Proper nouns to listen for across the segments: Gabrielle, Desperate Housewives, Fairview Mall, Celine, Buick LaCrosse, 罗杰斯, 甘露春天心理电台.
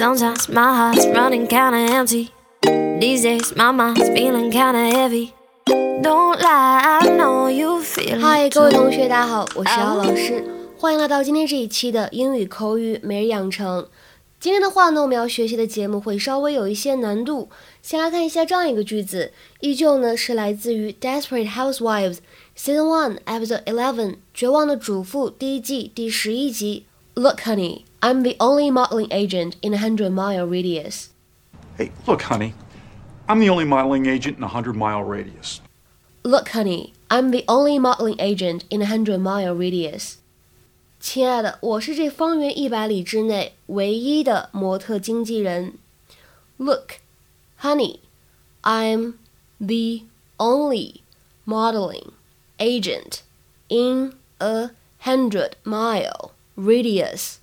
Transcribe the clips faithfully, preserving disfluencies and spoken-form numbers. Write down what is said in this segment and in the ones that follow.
Sometimes my heart's running kinda empty. These days my mind's feeling kinda heavy. Don't lie, I know you feel it. 嗨，各位同学，大家好，我是姚老师，欢迎来到今天这一期的英语口语每日养成。今天的话呢，我们要学习的节目会稍微有一些难度。先来看一下这样一个句子，依旧呢是来自于 Desperate Housewives Season One Episode Eleven 绝望的主妇第一季第十一集。Look, honey, I'm the only modeling agent in a hundred mile radius. Hey, look, honey, I'm the only modeling agent in a hundred mile radius. Look, honey, I'm the only modeling agent in a hundred mile radius. 亲爱的，我是这方圆一百里之内唯一的模特经纪人。 Look, honey, I'm the only modeling agent in a hundred mile radius.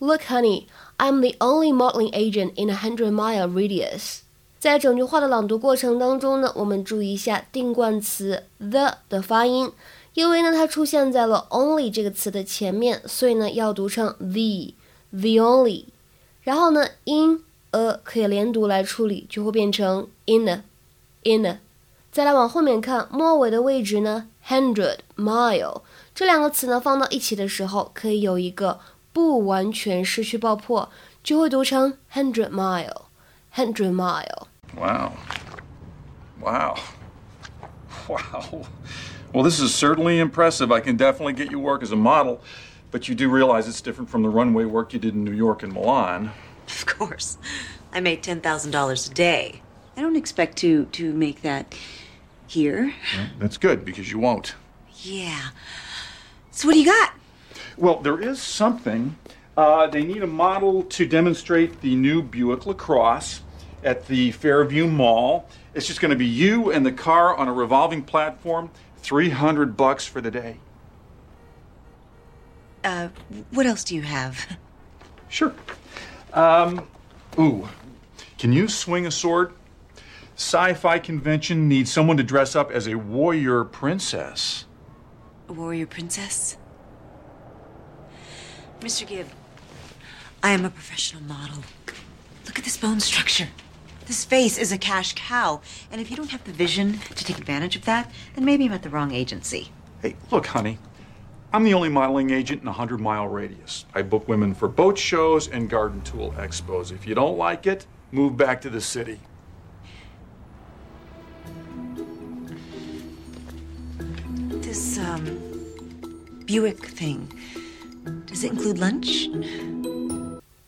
Look, honey, I'm the only modeling agent in a hundred mile radius. 在整句话的朗读过程当中呢，我们注意一下定冠词 the 的发音。因为呢它出现在了 only 这个词的前面，所以呢要读成 the, the only。然后呢 in a 可以连读来处理，就会变成 in a, in a。再来往后面看，末尾的位置呢 hundred mile 这两个词呢放到一起的时候，可以有一个不完全失去爆破，就会读成 hundred mile, hundred mile。Wow, wow, wow.Well, this is certainly impressive. I can definitely get you work as a model, but you do realize it's different from the runway work you did in New York and Milan. Of course. I made ten thousand dollars a day. I don't expect to, to make that here. Well, that's good, because you won't. Yeah. So what do you got? Well, there is something. Uh, they need a model to demonstrate the new Buick LaCrosse at the Fairview Mall. It's just going to be you and the car on a revolving platform.three hundred bucks for the day. Uh, what else do you have? Sure. Um, ooh, can you swing a sword? Sci-fi convention needs someone to dress up as a warrior princess. A warrior princess? Mister Gibb, I am a professional model. Look at this bone structure.This face is a cash cow, and if you don't have the vision to take advantage of that, then maybe I'm at the wrong agency. Hey, look, honey, I'm the only modeling agent in a hundred mile radius. I book women for boat shows and garden tool expos. If you don't like it, move back to the city. This, um, Buick thing, does it include lunch?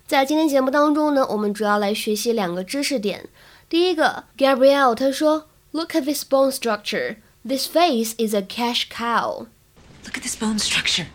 在今天节目当中呢，我们主要来学习两个知识点。第一个 ，Gabrielle 她说 ，Look at this bone structure. This face is a cash cow. Look at this bone structure.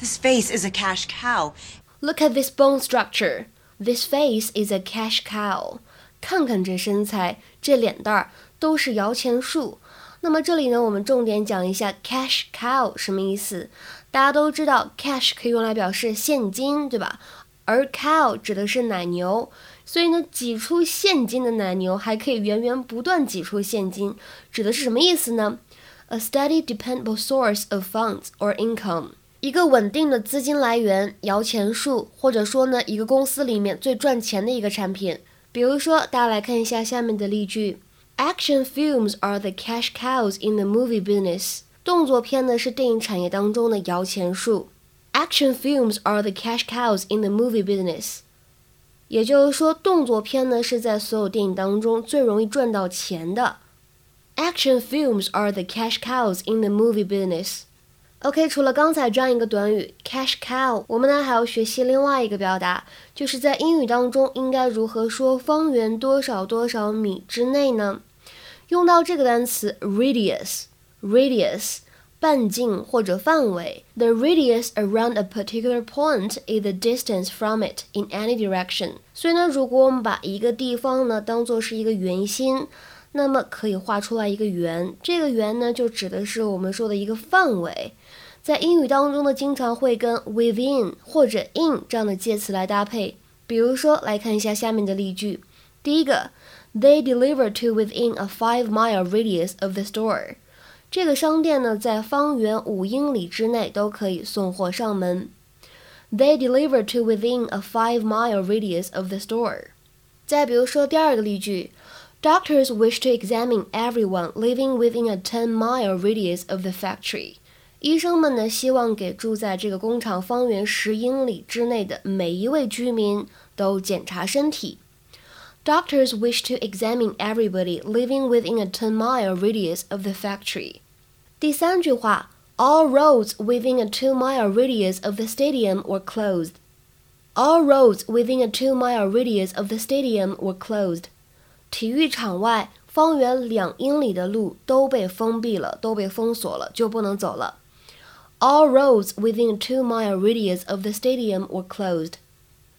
This face is a cash cow. Look at this bone structure. This face is a cash cow. 看看这身材，这脸蛋儿都是摇钱树。那么这里呢，我们重点讲一下 cash cow 什么意思。大家都知道 cash 可以用来表示现金，对吧？而 cow 指的是奶牛，所以呢，挤出现金的奶牛还可以源源不断挤出现金，指的是什么意思呢？ A steady, dependable source of funds or income， 一个稳定的资金来源，摇钱树，或者说呢，一个公司里面最赚钱的一个产品。比如说，大家来看一下下面的例句 ：Action films are the cash cows in the movie business。动作片呢是电影产业当中的摇钱树。Action films are the cash cows in the movie business. 也就是说，动作片呢是在所有电影当中最容易赚到钱的。Action films are the cash cows in the movie business. OK， 除了刚才这样一个短语 cash cow， 我们呢还要学习另外一个表达，就是在英语当中应该如何说方圆多少多少米之内呢？用到这个单词 radius，radius radius,半径或者范围 The radius around a particular point is the distance from it in any direction. 所以呢，如果我们把一个地方呢当作是一个圆心，那么可以画出来一个圆，这个圆呢就指的是我们说的一个范围。在英语当中呢，经常会跟 within 或者 in 这样的介词来搭配。比如说，来看一下下面的例句。第一个 They deliver to within a five mile radius of the store.这个商店呢，在方圆五英里之内都可以送货上门。They deliver to within a five-mile radius of the store. 再比如说第二个例句 ，Doctors wish to examine everyone living within a ten-mile radius of the factory. 医生们呢，希望给住在这个工厂方圆十英里之内的每一位居民都检查身体。Doctors wish to examine everybody living within a ten-mile radius of the factory. 第三句话 ，All roads within a two-mile radius of the stadium were closed. All roads within a two-mile radius of the stadium were closed. 体育场外方圆两英里的路都被封闭了，都被封锁了，就不能走了。All roads within a two-mile radius of the stadium were closed.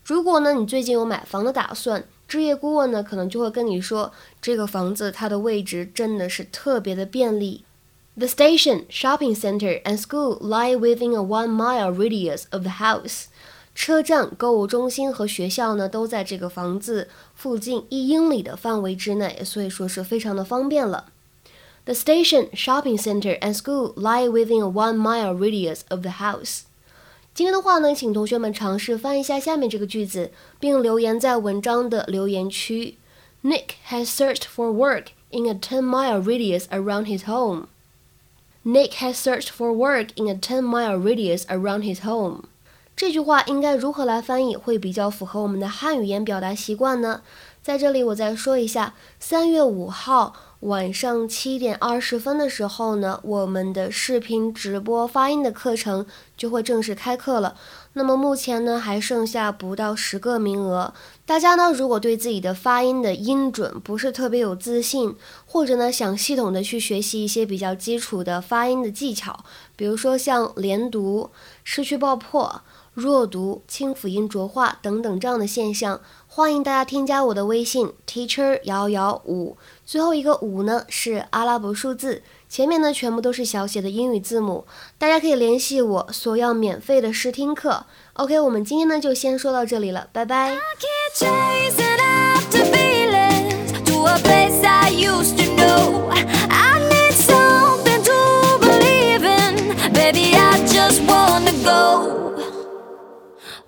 如果呢，你最近有买房的打算，置业顾问呢可能就会跟你说，这个房子它的位置真的是特别的便利。The station, shopping center, and school lie within a one-mile radius of the house. 车站、购物中心和学校呢都在这个房子附近一英里的范围之内，所以说是非常的方便了。The station, shopping center, and school lie within a one-mile radius of the house. 今天的话呢，请同学们尝试翻译一下下面这个句子，并留言在文章的留言区。Nick has searched for work in a ten-mile radius around his home. Nick has searched for work in a ten-mile radius around his home. 这句话应该如何来翻译会比较符合我们的汉语言表达习惯呢？在这里我再说一下，三月五号晚上七点二十分的时候呢，我们的视频直播发音的课程就会正式开课了。那么目前呢，还剩下不到十个名额。大家呢，如果对自己的发音的音准不是特别有自信，或者呢想系统的去学习一些比较基础的发音的技巧，比如说像连读、失去爆破、弱读、清辅音浊化等等这样的现象，欢迎大家添加我的微信 teacher 幺幺五，最后一个五呢是阿拉伯数字，前面呢全部都是小写的英语字母。大家可以联系我索要免费的试听课。OK， 我们今天呢就先说到这里了，拜拜。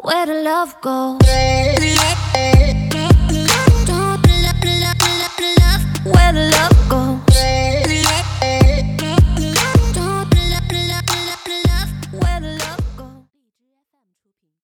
Where the love goes.